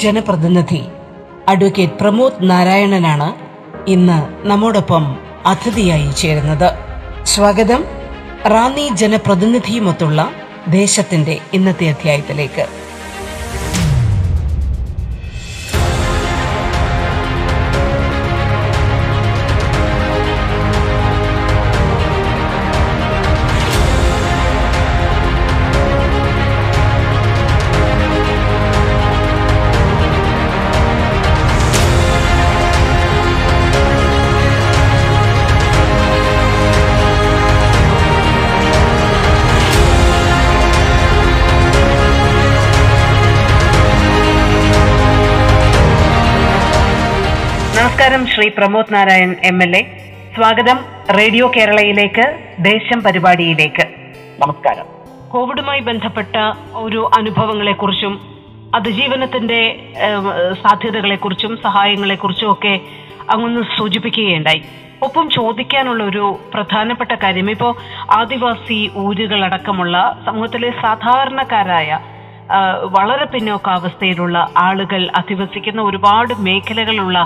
ജനപ്രതിനിധി അഡ്വക്കേറ്റ് പ്രമോദ് നാരായണനാണ് ഇന്ന് നമ്മോടൊപ്പം അതിഥിയായി ചേരുന്നത്. സ്വാഗതം റാന്നി ജനപ്രതിനിധിയുമൊത്തുള്ള ദേശത്തിന്റെ ഇന്നത്തെ അധ്യായത്തിലേക്ക്. നമസ്കാരം ശ്രീ പ്രമോദ് നാരായൺ MLA. സ്വാഗതം റേഡിയോ കേരളയിലേക്ക്, ദേശം പരിപാടിയിലേക്ക്. നമസ്കാരം. കോവിഡുമായി ബന്ധപ്പെട്ട ഒരു അനുഭവങ്ങളെക്കുറിച്ചും അതിജീവനത്തിന്റെ സാധ്യതകളെക്കുറിച്ചും സഹായങ്ങളെക്കുറിച്ചും ഒക്കെ അങ്ങൊന്ന് സൂചിപ്പിക്കുകയുണ്ടായി. ഒപ്പം ചോദിക്കാനുള്ള ഒരു പ്രധാനപ്പെട്ട കാര്യം, ഇപ്പോൾ ആദിവാസി ഊരുകളടക്കമുള്ള സമൂഹത്തിലെ സാധാരണക്കാരായ വളരെ പിന്നോക്കാവസ്ഥയിലുള്ള ആളുകൾ അധിവസിക്കുന്ന ഒരുപാട് മേഖലകളുള്ള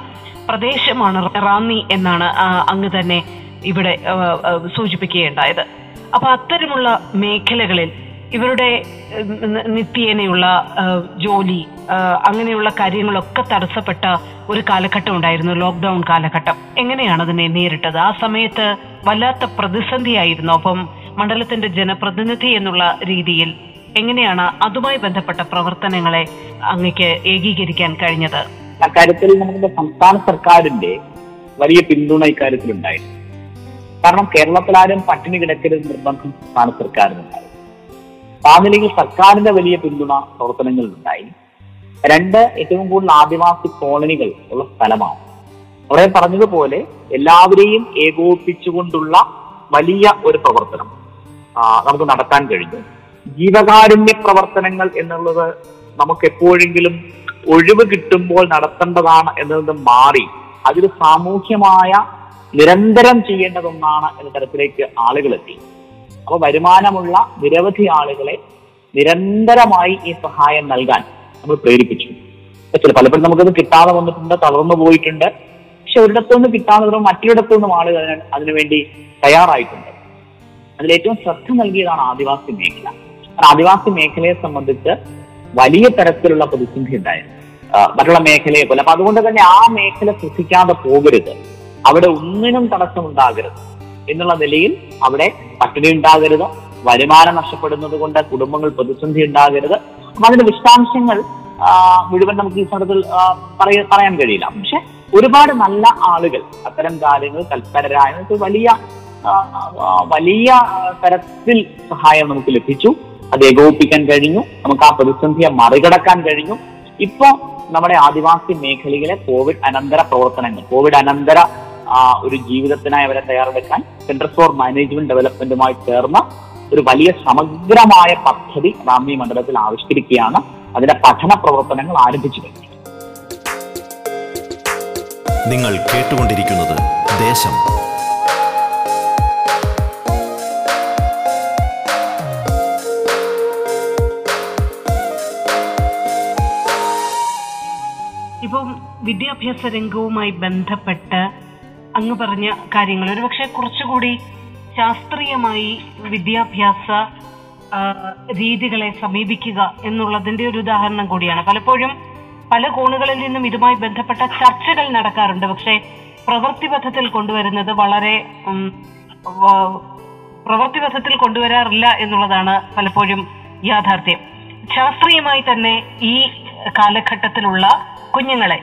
പ്രദേശമാണ് റാന്നി എന്നാണ് അങ്ങ് തന്നെ ഇവിടെ സൂചിപ്പിക്കുകയുണ്ടായത്. അപ്പൊ അത്തരമുള്ള മേഖലകളിൽ ഇവരുടെ നിത്യേനയുള്ള ജോലി അങ്ങനെയുള്ള കാര്യങ്ങളൊക്കെ തടസ്സപ്പെട്ട ഒരു കാലഘട്ടം ഉണ്ടായിരുന്നു, ലോക്ക്ഡൌൺ കാലഘട്ടം. എങ്ങനെയാണ് അതിനെ നേരിട്ടത്? ആ സമയത്ത് വല്ലാത്ത പ്രതിസന്ധിയായിരുന്നു. അപ്പം മണ്ഡലത്തിന്റെ ജനപ്രതിനിധി എന്നുള്ള രീതിയിൽ എങ്ങനെയാണ് അതുമായി ബന്ധപ്പെട്ട പ്രവർത്തനങ്ങളെ അങ്ങക്ക് ഏകീകരിക്കാൻ കഴിഞ്ഞത്? അക്കാര്യത്തിൽ നമുക്ക് സംസ്ഥാന സർക്കാരിന്റെ വലിയ പിന്തുണ ഇക്കാര്യത്തിലുണ്ടായിരുന്നു. കാരണം കേരളത്തിലാരും പട്ടിണി കിടക്കരുത് നിർബന്ധം സംസ്ഥാന സർക്കാരിനുണ്ടായി. പാതിരിയിൽ സർക്കാരിന്റെ വലിയ പിന്തുണ പ്രവർത്തനങ്ങളിലുണ്ടായി. രണ്ട്, ഏറ്റവും കൂടുതൽ ആദിവാസി കോളനികൾ ഉള്ള സ്ഥലമാണ്. കുറെ പറഞ്ഞതുപോലെ എല്ലാവരെയും ഏകോപിപ്പിച്ചുകൊണ്ടുള്ള വലിയ ഒരു പ്രവർത്തനം നമുക്ക് നടത്താൻ കഴിഞ്ഞു. ജീവകാരുണ്യ പ്രവർത്തനങ്ങൾ എന്നുള്ളത് നമുക്ക് എപ്പോഴെങ്കിലും ഒഴിവ് കിട്ടുമ്പോൾ നടത്തേണ്ടതാണ് എന്നത് മാറി അതൊരു സാമൂഹ്യമായ നിരന്തരം ചെയ്യേണ്ടതൊന്നാണ് എന്ന തരത്തിലേക്ക് ആളുകളെത്തി. അപ്പോൾ വരുമാനമുള്ള നിരവധി ആളുകളെ നിരന്തരമായി ഈ സഹായം നൽകാൻ നമ്മൾ പ്രേരിപ്പിച്ചു. പലപ്പോഴും നമുക്കത് കിട്ടാതെ വന്നിട്ടുണ്ട്, തളർന്നു പോയിട്ടുണ്ട്. പക്ഷെ ഒരിടത്തുനിന്ന് കിട്ടാതെ വരുമ്പോൾ മറ്റൊരിടത്തുനിന്നും ആളുകൾ അതിനുവേണ്ടി തയ്യാറായിട്ടുണ്ട്. അതിലേറ്റവും ശ്രദ്ധ നൽകിയതാണ് ആദിവാസി മേഖല. ആദിവാസി മേഖലയെ സംബന്ധിച്ച് വലിയ തരത്തിലുള്ള പ്രതിസന്ധി ഉണ്ടായിരുന്നു മറ്റുള്ള മേഖലയെ പോലെ. അപ്പൊ അതുകൊണ്ട് തന്നെ ആ മേഖല സൃഷ്ടിക്കാതെ പോകരുത്, അവിടെ ഒന്നിനും തടസ്സമുണ്ടാകരുത് എന്നുള്ള നിലയിൽ അവിടെ പട്ടിണി ഉണ്ടാകരുത്, വരുമാനം നഷ്ടപ്പെടുന്നത് കൊണ്ട് കുടുംബങ്ങൾ പ്രതിസന്ധി ഉണ്ടാകരുത്. അപ്പൊ അതിന്റെ വിശദാംശങ്ങൾ മുഴുവൻ നമുക്ക് ഈ സ്ഥലത്തിൽ പറയാൻ കഴിയില്ല. പക്ഷെ ഒരുപാട് നല്ല ആളുകൾ അത്തരം കാര്യങ്ങൾ തൽപരരായ വലിയ വലിയ തരത്തിൽ സഹായം നമുക്ക് ലഭിച്ചു. അത് ഏകോപിപ്പിക്കാൻ കഴിഞ്ഞു, നമുക്ക് ആ പ്രതിസന്ധിയെ മറികടക്കാൻ കഴിഞ്ഞു. ഇപ്പൊ നമ്മുടെ ആദിവാസി മേഖലയിലെ കോവിഡ് അനന്തര പ്രവർത്തനങ്ങൾ, കോവിഡ് അനന്തര ഒരു ജീവിതത്തിനായി അവരെ തയ്യാറെടുക്കാൻ സെന്റർ ഫോർ മാനേജ്മെന്റ് ഡെവലപ്മെന്റുമായി ചേർന്ന ഒരു വലിയ സമഗ്രമായ പദ്ധതി റാന്നി മണ്ഡലത്തിൽ ആവിഷ്കരിക്കുകയാണ്. അതിന്റെ പഠന പ്രവർത്തനങ്ങൾ ആരംഭിച്ചു കഴിഞ്ഞു. നിങ്ങൾ കേട്ടുകൊണ്ടിരിക്കുന്നത് ദേശം. ഇപ്പം വിദ്യാഭ്യാസ രംഗവുമായി ബന്ധപ്പെട്ട് അങ്ങ് പറഞ്ഞ കാര്യങ്ങൾ ഒരുപക്ഷെ കുറച്ചുകൂടി ശാസ്ത്രീയമായി വിദ്യാഭ്യാസ രീതികളെ സമീപിക്കുക എന്നുള്ളതിന്റെ ഒരു ഉദാഹരണം കൂടിയാണ്. പലപ്പോഴും പല കോണുകളിൽ നിന്നും ഇതുമായി ബന്ധപ്പെട്ട ചർച്ചകൾ നടക്കാറുണ്ട്. പക്ഷെ പ്രവൃത്തിപഥത്തിൽ കൊണ്ടുവരുന്നത് വളരെ പ്രവൃത്തിപഥത്തിൽ കൊണ്ടുവരാറില്ല എന്നുള്ളതാണ് പലപ്പോഴും യാഥാർത്ഥ്യം. ശാസ്ത്രീയമായി തന്നെ ഈ കാലഘട്ടത്തിലുള്ള കുഞ്ഞുങ്ങളെ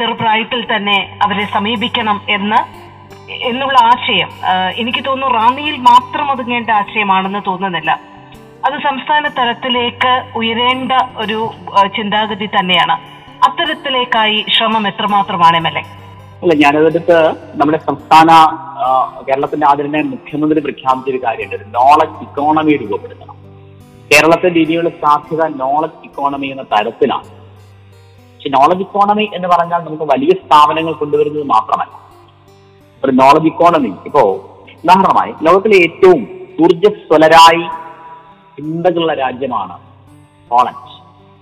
ചെറുപ്രായത്തിൽ തന്നെ അവരെ സമീപിക്കണം എന്നുള്ള ആശയം എനിക്ക് തോന്നുന്നു റാന്നിയിൽ മാത്രം ഒതുങ്ങേണ്ട ആശയമാണെന്ന് തോന്നുന്നില്ല. അത് സംസ്ഥാന തലത്തിലേക്ക് ഉയരേണ്ട ഒരു ചിന്താഗതി തന്നെയാണ്. അത്തരത്തിലേക്കായി ശ്രമം എത്രമാത്രമാണ് എം എൽ എ? അല്ല, ഞാനതെടുത്ത് നമ്മുടെ സംസ്ഥാന കേരളത്തിന്റെ ആദരണീയ മുഖ്യമന്ത്രി പ്രഖ്യാപിച്ചൊരു കാര്യമുണ്ട്, നോളജ് ഇക്കോണമി രൂപപ്പെടുത്തണം. കേരളത്തിന്റെ ഇനിയുള്ള സാധ്യത നോളജ് ഇക്കോണമി എന്ന തരത്തിലാണ്. പക്ഷെ നോളജ് ഇക്കോണമി എന്ന് പറഞ്ഞാൽ നമുക്ക് വലിയ സ്ഥാപനങ്ങൾ കൊണ്ടുവരുന്നത് മാത്രമല്ല, ഒരു നോളജ് ഇക്കോണമി ഇപ്പോ ഉദാഹരണമായി ലോകത്തിലെ ഏറ്റവും ഊർജ്ജസ്വലരായി ചിന്തകളുള്ള രാജ്യമാണ് ഹോളണ്ട്.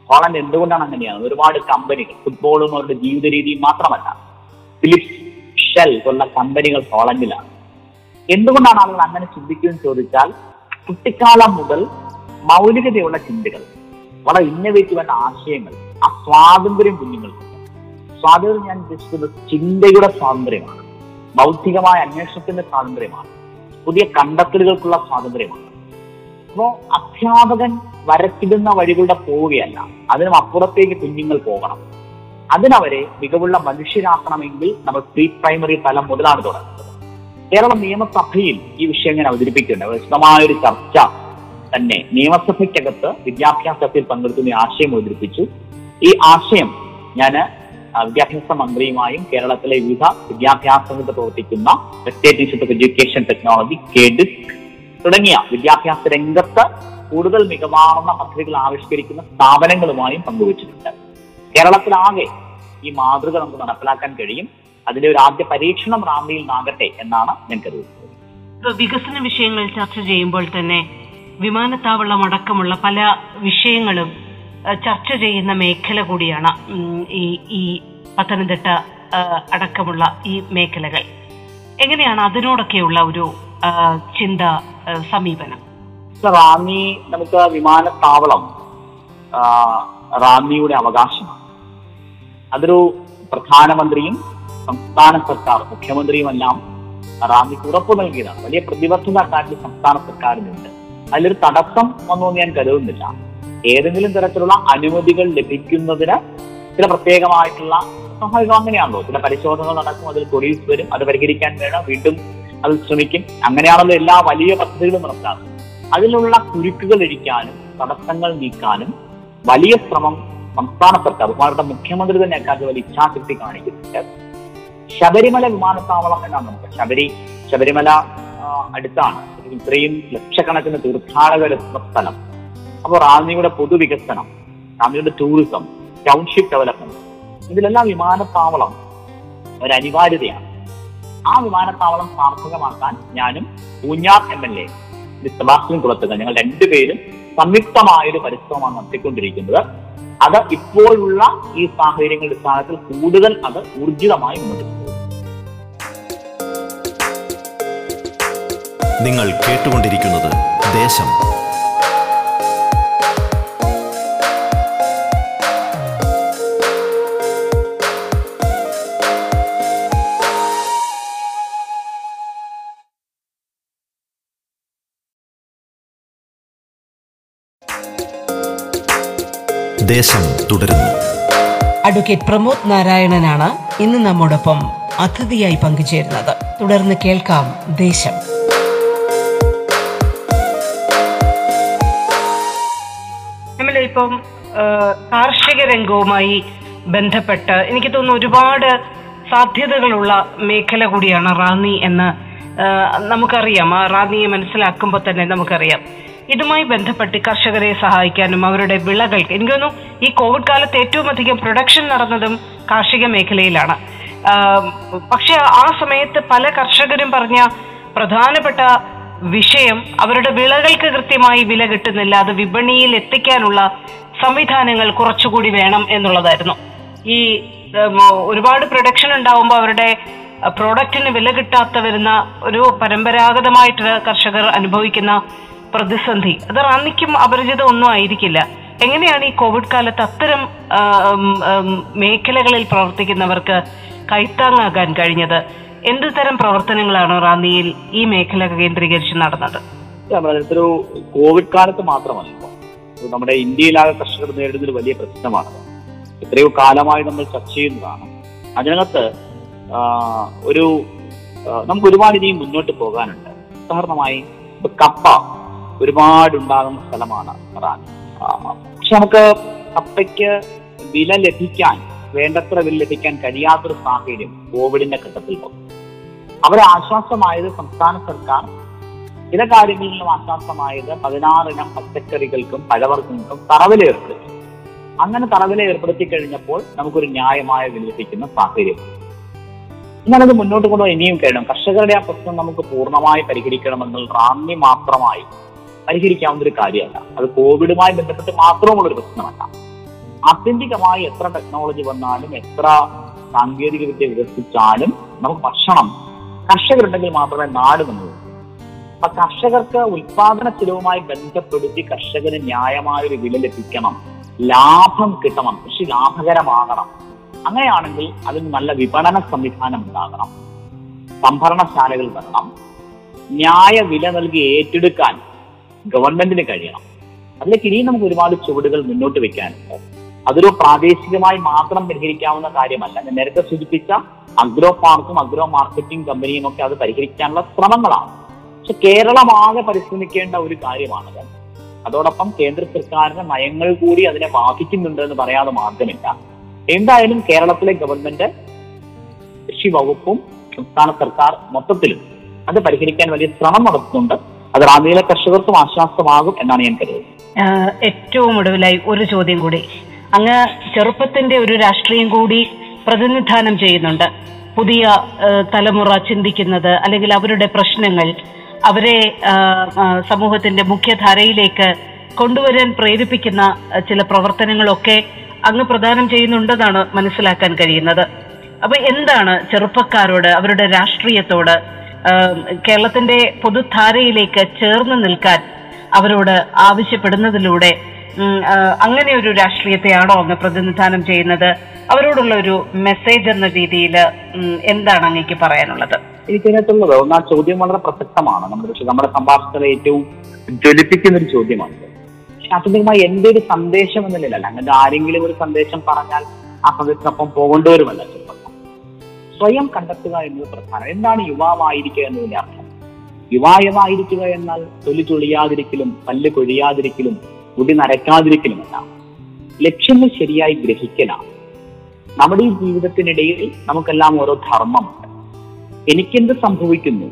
ഹോളണ്ട് എന്തുകൊണ്ടാണ് അങ്ങനെയാണ്? ഒരുപാട് കമ്പനികൾ, ഫുട്ബോളും അവരുടെ ജീവിത രീതിയും മാത്രമല്ല, ഫിലിപ്സ്, ഷെൽ ഉള്ള കമ്പനികൾ ഹോളണ്ടിലാണ്. എന്തുകൊണ്ടാണ് ആളുകൾ അങ്ങനെ ചിന്തിക്കുമെന്ന് ചോദിച്ചാൽ, കുട്ടിക്കാലം മുതൽ മൗലികതയുള്ള ചിന്തകൾ, വളരെ ഇന്നവേറ്റീവ് ആയ ആശയങ്ങൾ, ആ സ്വാതന്ത്ര്യം കുഞ്ഞുങ്ങൾക്ക്. സ്വാതന്ത്ര്യം ഞാൻ ഉദ്ദേശിക്കുന്നത് ചിന്തയുടെ സ്വാതന്ത്ര്യമാണ്, ബൗദ്ധികമായ അന്വേഷണത്തിന്റെ സ്വാതന്ത്ര്യമാണ്, പുതിയ കണ്ടെത്തലുകൾക്കുള്ള സ്വാതന്ത്ര്യമാണ്. അപ്പോ അധ്യാപകൻ വരച്ചിടുന്ന വഴികളുടെ പോവുകയല്ല, അതിനും അപ്പുറത്തേക്ക് കുഞ്ഞുങ്ങൾ പോകണം. അതിനവരെ മികവുള്ള മനുഷ്യരാക്കണമെങ്കിൽ നമ്മൾ പ്രീ പ്രൈമറി തലം മുതലാണ് തുടങ്ങുന്നത്. കേരള നിയമസഭയിൽ ഈ വിഷയം ഞാൻ അവതരിപ്പിക്കുന്നുണ്ട്. വിശദമായൊരു ചർച്ച തന്നെ നിയമസഭയ്ക്കകത്ത് വിദ്യാഭ്യാസത്തിൽ പങ്കെടുക്കുന്ന ആശയം അവതരിപ്പിച്ചു. ഈ ആശയം ഞാൻ വിദ്യാഭ്യാസ മന്ത്രിയുമായും കേരളത്തിലെ വിവിധ വിദ്യാഭ്യാസത്തിൽ പ്രവർത്തിക്കുന്ന state institute of education technology, KEDIT തുടങ്ങിയ വിദ്യാഭ്യാസ രംഗത്ത് കൂടുതൽ മികവാർന്ന പദ്ധതികൾ ആവിഷ്കരിക്കുന്ന സ്ഥാപനങ്ങളുമായും പങ്കുവച്ചിട്ടുണ്ട്. കേരളത്തിലാകെ ഈ മാതൃക നമുക്ക് നടപ്പിലാക്കാൻ കഴിയും. അതിന്റെ ഒരു ആദ്യ പരീക്ഷണം റാന്നിയിൽ നിന്നാകട്ടെ എന്നാണ് ഞാൻ കരുതുന്നത്. വികസന വിഷയങ്ങൾ ചർച്ച ചെയ്യുമ്പോൾ തന്നെ വിമാനത്താവളം അടക്കമുള്ള പല വിഷയങ്ങളും ചർച്ച ചെയ്യുന്ന മേഖല കൂടിയാണ് ഈ പത്തനംതിട്ട അടക്കമുള്ള ഈ മേഖലകൾ. എങ്ങനെയാണ് അതിനോടൊക്കെയുള്ള ഒരു ചിന്ത, സമീപനം? റാന്നി നമുക്ക് വിമാനത്താവളം റാന്നിയുടെ അവകാശമാണ്. അതൊരു പ്രധാനമന്ത്രിയും സംസ്ഥാന സർക്കാർ മുഖ്യമന്ത്രിയുമെല്ലാം റാന്നിക്ക് ഉറപ്പ് നൽകിയതാണ്. വലിയ പ്രതിബദ്ധത കാര്യം സംസ്ഥാന സർക്കാരിനുണ്ട്. അതിലൊരു തടസ്സം വന്നുവെന്ന് ഞാൻ കരുതുന്നില്ല. ഏതെങ്കിലും തരത്തിലുള്ള അനുമതികൾ ലഭിക്കുന്നതിന് ചില പ്രത്യേകമായിട്ടുള്ള സഹായം അങ്ങനെയാണല്ലോ, ചില പരിശോധനകൾ നടക്കും, അതിൽ തൊഴിൽ വരും, അത് പരിഹരിക്കാൻ വേണം, വീണ്ടും അത് ശ്രമിക്കും. അങ്ങനെയാണല്ലോ എല്ലാ വലിയ പദ്ധതികളും നടത്താറുണ്ട്. അതിലുള്ള കുരുക്കുകൾ ഇരിക്കാനും തടസ്സങ്ങൾ നീക്കാനും വലിയ ശ്രമം സംസ്ഥാന സർക്കാർ, അവരുടെ മുഖ്യമന്ത്രി തന്നെ അക്കാര്യത്തിൽ വലിയ ഇച്ഛാശക്തി കാണിക്കുന്നുണ്ട്. ശബരിമല വിമാനത്താവളം എന്നാണ് നമുക്ക് ശബരിമല അടുത്താണ്, ഇത്രയും ലക്ഷക്കണക്കിന് തീർത്ഥാടകരെത്തുന്ന സ്ഥലം. അപ്പോൾ റാന്നിയുടെ പൊതുവികസനം, റാന്നിയുടെ ടൂറിസം, ടൗൺഷിപ്പ് ഡെവലപ്മെന്റ്, ഇതിലെല്ലാം വിമാനത്താവളം ഒരു അനിവാര്യതയാണ്. ആ വിമാനത്താവളം സാർത്ഥകമാക്കാൻ ഞാനും ഊഞ്ഞാർ MLA സെബാസ്റ്റ്യൻ കുളത്തുകൽ, ഞങ്ങൾ രണ്ടുപേരും സംയുക്തമായൊരു പരിശ്രമമാണ് നടത്തിക്കൊണ്ടിരിക്കുന്നത്. അത് ഇപ്പോഴുള്ള ഈ സാഹചര്യങ്ങളുടെ സ്ഥാനത്തിൽ കൂടുതൽ അത് ഊർജിതമായി മുന്നോട്ട്. നിങ്ങൾ കേട്ടുകൊണ്ടിരിക്കുന്നത് ദേശം. ദേശം തുടരുന്നു. അഡ്വക്കേറ്റ് പ്രമോദ് നാരായണനാണ് ഇന്ന് നമ്മോടൊപ്പം അതിഥിയായി പങ്കുചേരുന്നത്. തുടർന്ന് കേൾക്കാം ദേശം. നമ്മൾ ഇപ്പം കാർഷിക രംഗവുമായി ബന്ധപ്പെട്ട് എനിക്ക് തോന്നുന്നു ഒരുപാട് സാധ്യതകളുള്ള മേഖല കൂടിയാണ് റാന്നി എന്ന് നമുക്കറിയാം. ആ റാന്നിയെ മനസ്സിലാക്കുമ്പോൾ തന്നെ നമുക്കറിയാം ഇതുമായി ബന്ധപ്പെട്ട് കർഷകരെ സഹായിക്കാനും അവരുടെ വിളകൾക്ക്, എനിക്ക് തോന്നുന്നു ഈ കോവിഡ് കാലത്ത് ഏറ്റവും അധികം പ്രൊഡക്ഷൻ നടന്നതും കാർഷിക മേഖലയിലാണ്. പക്ഷെ ആ സമയത്ത് പല കർഷകരും പറഞ്ഞ പ്രധാനപ്പെട്ട വിഷയം അവരുടെ വിളകൾക്ക് കൃത്യമായി വില കിട്ടുന്നില്ല, അത് വിപണിയിൽ എത്തിക്കാനുള്ള സംവിധാനങ്ങൾ കുറച്ചുകൂടി വേണം എന്നുള്ളതായിരുന്നു. ഈ ഒരുപാട് പ്രൊഡക്ഷൻ ഉണ്ടാവുമ്പോൾ അവരുടെ പ്രോഡക്റ്റിന് വില കിട്ടാത്ത വരുന്ന ഒരു പരമ്പരാഗതമായിട്ട് കർഷകർ അനുഭവിക്കുന്ന പ്രതിസന്ധി, അത് റാന്നിക്കും അപരിചിതം ഒന്നും ആയിരിക്കില്ല. എങ്ങനെയാണ് ഈ കോവിഡ് കാലത്ത് അത്തരം മേഖലകളിൽ പ്രവർത്തിക്കുന്നവർക്ക് കൈത്താങ്ങാകാൻ കഴിഞ്ഞത്? എന്ത് തരം പ്രവർത്തനങ്ങളാണ് റാന്നിയിൽ ഈ മേഖല കേന്ദ്രീകരിച്ച് നടന്നത്? ഒരു കോവിഡ് കാലത്ത് മാത്രമല്ല, നമ്മുടെ ഇന്ത്യയിലാകെ കർഷകർ നേരിടുന്ന ഒരു വലിയ പ്രശ്നമാണ്. എത്രയോ കാലമായി നമ്മൾ ചർച്ച ചെയ്യുന്നതാണ്. അതിനകത്ത് നമുക്ക് ഒരുപാട് ഇനിയും മുന്നോട്ട് പോകാനുണ്ട്. ഉദാഹരണമായി കപ്പ ഒരുപാടുണ്ടാകുന്ന സ്ഥലമാണ് റാന്നി. പക്ഷെ നമുക്ക് കപ്പയ്ക്ക് വില ലഭിക്കാൻ, വേണ്ടത്ര വില ലഭിക്കാൻ കഴിയാത്തൊരു സാഹചര്യം കോവിഡിന്റെ ഘട്ടത്തിൽ വന്നു. അവരെ ആശ്വാസമായത് സംസ്ഥാന സർക്കാർ ചില കാര്യങ്ങളിലും ആശ്വാസമായത് 16 ഇനം പച്ചക്കറികൾക്കും പഴവർഗ്ഗങ്ങൾക്കും തറവില ഏർപ്പെടുത്തി. അങ്ങനെ തറവില ഏർപ്പെടുത്തി കഴിഞ്ഞപ്പോൾ നമുക്കൊരു ന്യായമായ വില ലഭിക്കുന്ന സാഹചര്യം. ഇങ്ങനത് മുന്നോട്ട് കൊണ്ടുപോകാൻ ഇനിയും കഴിയണം. കർഷകരുടെ ആ പ്രശ്നം നമുക്ക് പൂർണ്ണമായി പരിഹരിക്കണമെന്നാൽ റാന്നി മാത്രമായി പരിഹരിക്കാവുന്ന ഒരു കാര്യമല്ല. അത് കോവിഡുമായി ബന്ധപ്പെട്ട് മാത്രമുള്ളൊരു പ്രശ്നമല്ല. ആത്യന്തികമായി എത്ര ടെക്നോളജി വന്നാലും, എത്ര സാങ്കേതിക വിദ്യ വികസിച്ചാലും, നമുക്ക് ഭക്ഷണം കർഷകരുണ്ടെങ്കിൽ മാത്രമേ നാട് നിന്നുള്ളൂ. അപ്പൊ കർഷകർക്ക് ഉൽപാദന ചെലവുമായി ബന്ധപ്പെടുത്തി കർഷകന് ന്യായമായൊരു വില ലഭിക്കണം, ലാഭം കിട്ടണം, കൃഷി ലാഭകരമാകണം. അങ്ങനെയാണെങ്കിൽ അതിന് നല്ല വിപണന സംവിധാനം ഉണ്ടാകണം, സംഭരണശാലകൾ വരണം, ന്യായ വില നൽകി ഏറ്റെടുക്കാൻ ഗവൺമെന്റിന് കഴിയണം. അതിലേക്ക് ഇനിയും നമുക്ക് ഒരുപാട് ചുവടുകൾ മുന്നോട്ട് വെക്കാനുണ്ട്. അതൊരു പ്രാദേശികമായി മാത്രം പരിഹരിക്കാവുന്ന കാര്യമല്ല. ഞാൻ നേരത്തെ സൂചിപ്പിച്ച അഗ്രോ പാർക്കും അഗ്രോ മാർക്കറ്റിംഗ് കമ്പനിയും ഒക്കെ അത് പരിഹരിക്കാനുള്ള ശ്രമങ്ങളാണ്. പക്ഷെ കേരളമാകെ പരിശ്രമിക്കേണ്ട ഒരു കാര്യമാണത്. അതോടൊപ്പം കേന്ദ്ര സർക്കാരിന്റെ നയങ്ങൾ കൂടി അതിനെ ബാധിക്കുന്നുണ്ട് എന്ന് പറയാതെ മാർഗമില്ല. എന്തായാലും കേരളത്തിലെ ഗവൺമെന്റ്, കൃഷി വകുപ്പും സംസ്ഥാന സർക്കാർ മൊത്തത്തിലും അത് പരിഹരിക്കാൻ വലിയ ശ്രമം നടത്തുന്നുണ്ട്. അത് റാന്നിയിലെ കർഷകർക്കും ആശ്വാസമാകും എന്നാണ് ഞാൻ കരുതുന്നത്. ഏറ്റവും ഒടുവിലായി ഒരു ചോദ്യം കൂടി. അങ്ങ് ചെറുപ്പത്തിന്റെ ഒരു രാഷ്ട്രീയം കൂടി പ്രതിനിധാനം ചെയ്യുന്നുണ്ട്. പുതിയ തലമുറ ചിന്തിക്കുന്നത്, അല്ലെങ്കിൽ അവരുടെ പ്രശ്നങ്ങൾ, അവരെ സമൂഹത്തിന്റെ മുഖ്യധാരയിലേക്ക് കൊണ്ടുവരാൻ പ്രേരിപ്പിക്കുന്ന ചില പ്രവർത്തനങ്ങളൊക്കെ അങ്ങ് പ്രദാനം ചെയ്യുന്നുണ്ടെന്നാണ് മനസ്സിലാക്കാൻ കഴിയുന്നത്. അപ്പൊ എന്താണ് ചെറുപ്പക്കാരോട്, അവരുടെ രാഷ്ട്രീയത്തോട്, കേരളത്തിന്റെ പൊതുധാരയിലേക്ക് ചേർന്ന് നിൽക്കാൻ അവരോട് ആവശ്യപ്പെടുന്നതിലൂടെ അങ്ങനെ ഒരു രാഷ്ട്രീയത്തെയാണോ അങ്ങ് പ്രതിനിധാനം ചെയ്യുന്നത്? അവരോടുള്ള ഒരു മെസ്സേജ് എന്ന രീതിയിൽ എന്താണ് അങ്ങേക്ക് പറയാനുള്ളത്? എനിക്കതിനകത്തുള്ളത് ഒന്ന്, ആ ചോദ്യം വളരെ പ്രസക്തമാണ്. നമ്മുടെ സംഭാഷണത്തിലെ ഏറ്റവും ജ്വലിപ്പിക്കുന്ന ഒരു ചോദ്യമാണ്. ആത്യന്തികമായി എന്റെ ഒരു സന്ദേശം എന്നില്ലല്ല, അങ്ങനെ ആരെങ്കിലും ഒരു സന്ദേശം പറഞ്ഞാൽ ആ സന്ദേശത്തിനൊപ്പം പോകേണ്ടവരുമല്ല. സ്വയം കണ്ടെത്തുക എന്നത് പ്രധാനം. എന്താണ് യുവാവായിരിക്കുക എന്നതിന്റെ അർത്ഥം? യുവാവായിരിക്കുക എന്നാൽ തൊലി ചൊളിയാതിരിക്കലും പല്ല് കൊഴിയാതിരിക്കലും മുടി നരക്കാതിരിക്കലുമല്ല. ലക്ഷ്യങ്ങൾ ശരിയായി ഗ്രഹിക്കലാണ്. നമ്മുടെ ഈ ജീവിതത്തിനിടയിൽ നമുക്കെല്ലാം ഓരോ ധർമ്മമുണ്ട്. എനിക്കെന്ത് സംഭവിക്കുന്നു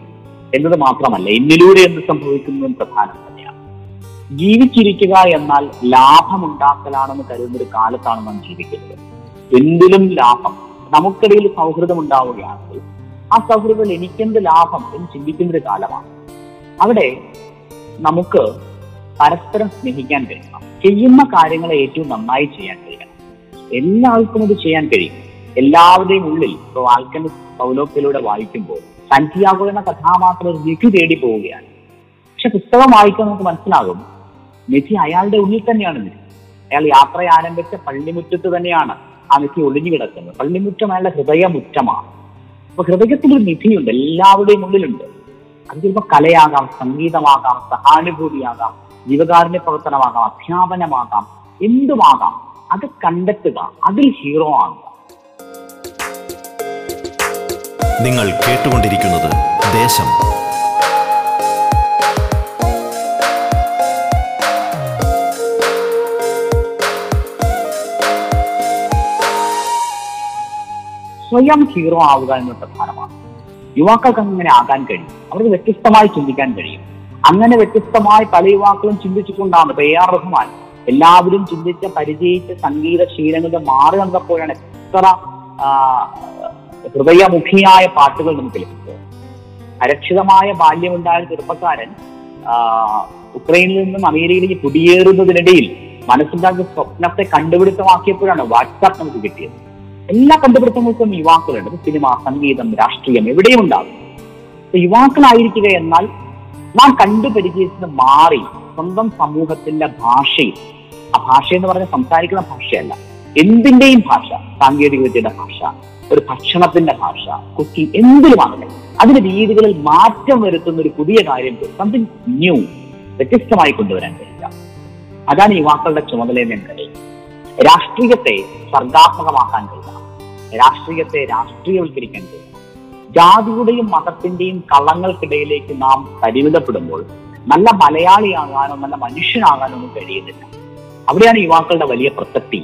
എന്നത് മാത്രമല്ല, എന്നിലൂടെ എന്ത് സംഭവിക്കുന്നതും പ്രധാനം. ജീവിച്ചിരിക്കുക എന്നാൽ ലാഭമുണ്ടാക്കലാണെന്ന് കരുതുന്ന ഒരു കാലത്താണ് നാം ജീവിക്കുന്നത്. എന്തിലും ലാഭം. നമുക്കിടയിൽ സൗഹൃദം ഉണ്ടാവുകയാണെങ്കിൽ ആ സൗഹൃദത്തിൽ എനിക്കെന്ത് ലാഭം എന്ന് ചിന്തിക്കുന്നൊരു കാലമാണ്. അവിടെ നമുക്ക് പരസ്പരം സ്നേഹിക്കാൻ കഴിയണം, ചെയ്യുന്ന കാര്യങ്ങളെ ഏറ്റവും നന്നായി ചെയ്യാൻ കഴിയണം. എല്ലാവർക്കും അത് ചെയ്യാൻ കഴിയും. എല്ലാവരുടെയും ഉള്ളിൽ ഇപ്പോൾ ആൽക്കെമിസ്റ്റ് പൗലോക്കയിലൂടെ വായിക്കുമ്പോൾ സന്റിയാഗോ എന്ന കഥാപാത്രം നിധി തേടി പോവുകയാണ്. പക്ഷെ പുസ്തകം വായിക്കാൻ നമുക്ക് മനസ്സിലാകും, നിധി അയാളുടെ ഉള്ളിൽ തന്നെയാണ്. നിധി അയാൾ യാത്ര ആരംഭിച്ച പള്ളിമുറ്റത്ത് തന്നെയാണ് ആ നിധി ഒളിഞ്ഞു കിടക്കുന്നത്. പള്ളിമുറ്റം അയാളുടെ ഹൃദയമുറ്റമാണ്. അപ്പൊ ഹൃദയത്തിലൊരു നിധിയുണ്ട്, എല്ലാവരുടെയും ഉള്ളിലുണ്ട്. അത് ചിലപ്പോൾ കലയാകാം, സംഗീതമാകാം, സഹാനുഭൂതിയാകാം, ജീവകാരുണ്യ പ്രവർത്തനമാകാം, അധ്യാപനമാകാം, എന്തുമാകാം. അത് കണ്ടെത്തുക, അതിൽ ഹീറോ ആകുക. നിങ്ങൾ കേട്ടുകൊണ്ടിരിക്കുന്നത് ദേശം. സ്വയം ഹീറോ ആവുക എന്നത് പ്രധാനമാണ്. യുവാക്കൾക്ക് അങ്ങനെ ആകാൻ കഴിയും, അവർക്ക് വ്യത്യസ്തമായി ചിന്തിക്കാൻ കഴിയും. അങ്ങനെ വ്യത്യസ്തമായി പല യുവാക്കളും ചിന്തിച്ചിട്ടുണ്ടാകും. ഇപ്പൊ AR റഹ്മാൻ എല്ലാവരും ചിന്തിച്ച, പരിചയിച്ച സംഗീത ശീലങ്ങളുടെ മാറി നടന്നപ്പോഴാണ് എത്ര ഹൃദയമുഖിയായ പാട്ടുകൾ നമുക്ക് ലഭിക്കും. അരക്ഷിതമായ ബാല്യമുണ്ടായ ചെറുപ്പക്കാരൻ ഉക്രൈനിൽ നിന്നും അമേരിക്കയിലേക്ക് കുടിയേറുന്നതിനിടയിൽ മനസ്സിലാക്കിയ സ്വപ്നത്തെ കണ്ടുപിടുത്തമാക്കിയപ്പോഴാണ് വാട്സാപ്പ് നമുക്ക് കിട്ടിയത്. എല്ലാ കണ്ടുപിടുത്തങ്ങൾക്കും യുവാക്കളുണ്ട്. സിനിമ, സംഗീതം, രാഷ്ട്രീയം എവിടെയും ഉണ്ടാകും. യുവാക്കളായിരിക്കുക എന്നാൽ നാം കണ്ടുപരിചയിച്ചത് മാറി സ്വന്തം സമൂഹത്തിന്റെ ഭാഷയിൽ, ആ ഭാഷ എന്ന് പറഞ്ഞാൽ സംസാരിക്കുന്ന ഭാഷയല്ല, എന്തിന്റെയും ഭാഷ, സാങ്കേതികവിദ്യയുടെ ഭാഷ, ഒരു ഭക്ഷണത്തിന്റെ ഭാഷ, കുക്കിംഗ്, എന്തിലുമാകട്ടെ അതിന്റെ രീതികളിൽ മാറ്റം വരുത്തുന്ന ഒരു പുതിയ കാര്യം, സംതിങ് ന്യൂ, വ്യത്യസ്തമായി കൊണ്ടുവരാൻ കഴിയുക. അതാണ് യുവാക്കളുടെ ചുമതല എന്ന് പറയുന്നത്. രാഷ്ട്രീയത്തെ സർഗാത്മകമാക്കാൻ കഴിയുക, രാഷ്ട്രീയത്തെ രാഷ്ട്രീയവൽക്കരിക്കാൻ കഴിയുക. ജാതിയുടെയും മതത്തിന്റെയും കളങ്ങൾക്കിടയിലേക്ക് നാം പരിമിതപ്പെടുമ്പോൾ നല്ല മലയാളിയാകാനോ നല്ല മനുഷ്യനാകാനോ ഒന്നും കഴിയുന്നില്ല. അവിടെയാണ് യുവാക്കളുടെ വലിയ പ്രസക്തി.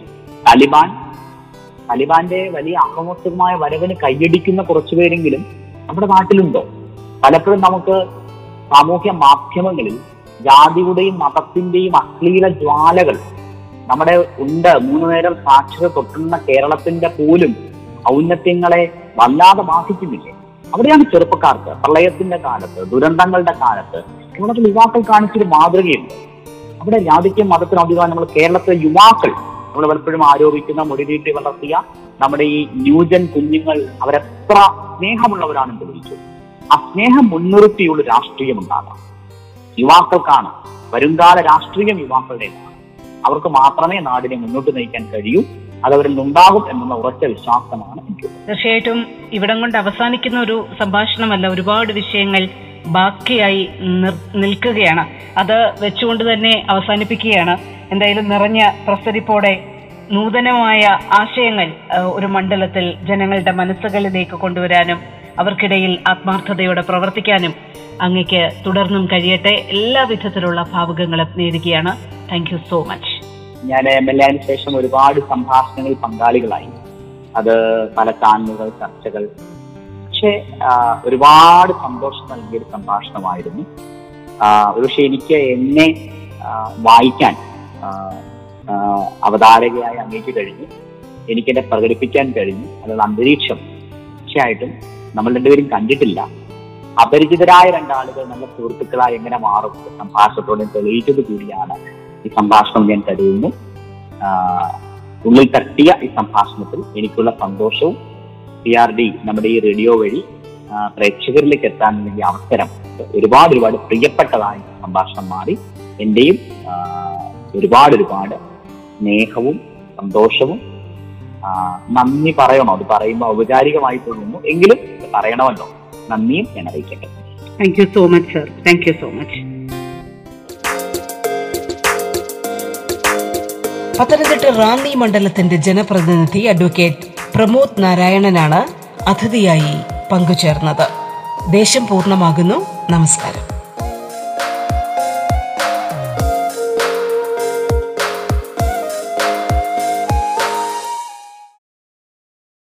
താലിബാന്റെ വലിയ അക്രമോത്സുകമായ വരവിന് കൈയടിക്കുന്ന കുറച്ചുപേരെങ്കിലും നമ്മുടെ നാട്ടിലുണ്ടോ? പലപ്പോഴും നമുക്ക് സാമൂഹ്യ മാധ്യമങ്ങളിൽ ജാതിയുടെയും മതത്തിന്റെയും അശ്ലീല ജ്വാലകൾ നമ്മുടെ ഉണ്ട്. 3 നേരം സാക്ഷരത തൊട്ടുന്ന കേരളത്തിന്റെ പോലും ഔന്നത്യങ്ങളെ വല്ലാതെ ബാധിക്കുന്നില്ലേ? അവിടെയാണ് ചെറുപ്പക്കാർക്ക് പ്രളയത്തിന്റെ കാലത്ത്, ദുരന്തങ്ങളുടെ കാലത്ത് കേരളത്തിൽ യുവാക്കൾ കാണിച്ചൊരു മാതൃകയുണ്ട്. അവിടെ ജാതിക്കും മതത്തിനും അധികം നമ്മൾ കേരളത്തിലെ യുവാക്കൾ നമ്മൾ പലപ്പോഴും ആരോപിക്കുന്ന മുടിനീട്ടി വളർത്തിയ നമ്മുടെ ഈ ന്യൂജൻ കുഞ്ഞുങ്ങൾ അവരെത്ര സ്നേഹമുള്ളവരാണെന്ന് വിളിച്ചു. ആ സ്നേഹം മുൻനിർത്തിയുള്ള രാഷ്ട്രീയം ഉണ്ടാകാം. യുവാക്കൾക്കാണ് വരുംകാല രാഷ്ട്രീയം, യുവാക്കളുടേതാണ്. അവർക്ക് മാത്രമേ നാടിനെ മുന്നോട്ട് നയിക്കാൻ കഴിയൂ. അതവരിൽ ഉണ്ടാകും എന്നുള്ള ഉറച്ച വിശ്വാസമാണ് എനിക്ക്. തീർച്ചയായിട്ടും ഇവിടം കൊണ്ട് അവസാനിക്കുന്ന ഒരു സംഭാഷണമല്ല. ഒരുപാട് വിഷയങ്ങൾ ബാക്കിയായി നിൽക്കുകയാണ്. അത് വെച്ചുകൊണ്ട് തന്നെ അവസാനിപ്പിക്കുകയാണ്. എന്തായാലും നിറഞ്ഞ പ്രസരിപ്പോടെ നൂതനമായ ആശയങ്ങൾ ഒരു മണ്ഡലത്തിൽ ജനങ്ങളുടെ മനസ്സുകളിലേക്ക് കൊണ്ടുവരാനും അവർക്കിടയിൽ ആത്മാർത്ഥതയോടെ പ്രവർത്തിക്കാനും അങ്ങേക്ക് തുടർന്നും കഴിയട്ടെ. എല്ലാ വിധത്തിലുള്ള ഭാവുകങ്ങളും നേരുകയാണ്. Thank you so much. ഞാൻ എംഎൽഎന് ശേഷം ഒരുപാട് സംഭാഷണങ്ങളിൽ പങ്കാളികളായി. അത് പല ചാനലുകൾ, ചർച്ചകൾ, പക്ഷെ ഒരുപാട് സന്തോഷം നൽകിയൊരു സംഭാഷണമായിരുന്നു. ഒരുപക്ഷെ എനിക്ക് എന്നെ വായിക്കാൻ അവതാരകയായി അങ്ങേക്ക് കഴിഞ്ഞു, എനിക്കെന്നെ പ്രകടിപ്പിക്കാൻ കഴിഞ്ഞു. അതായത് അന്തരീക്ഷം തീർച്ചയായിട്ടും നമ്മൾ രണ്ടുപേരും കണ്ടിട്ടില്ല. അപരിചിതരായ രണ്ടാളുകൾ നല്ല സുഹൃത്തുക്കളായി എങ്ങനെ മാറും സംഭാഷണത്തോടെ തെളിയിച്ചത് കൂടിയാണ് ഈ സംഭാഷണം ഞാൻ കരുതുന്നു. ഉള്ളിൽ തട്ടിയ ഈ സംഭാഷണത്തിൽ എനിക്കുള്ള സന്തോഷവും PRD നമ്മുടെ ഈ റേഡിയോ വഴി പ്രേക്ഷകരിലേക്ക് എത്താൻ വേണ്ടി അവസരം ഒരുപാട് പ്രിയപ്പെട്ടതായി സംഭാഷണം മാറി. എൻ്റെയും ഒരുപാട് സ്നേഹവും സന്തോഷവും. നന്ദി പറയണോ? അത് പറയുമ്പോൾ ഔപചാരികമായി തോന്നുന്നു, എങ്കിലും പറയണമല്ലോ. നന്ദിയും ഞാൻ അറിയിക്കട്ടെ. Thank you so much sir. Thank you so much. Pathanamthitta Ranni മണ്ഡലത്തിന്റെ ജനപ്രതിനിധി അഡ്വക്കേറ്റ് പ്രമോദ് നാരായണനാണ് അതിഥിയായി പങ്കുചേർന്നത്. ദേശം പൂർണ്ണമാകുന്നു. നമസ്കാരം.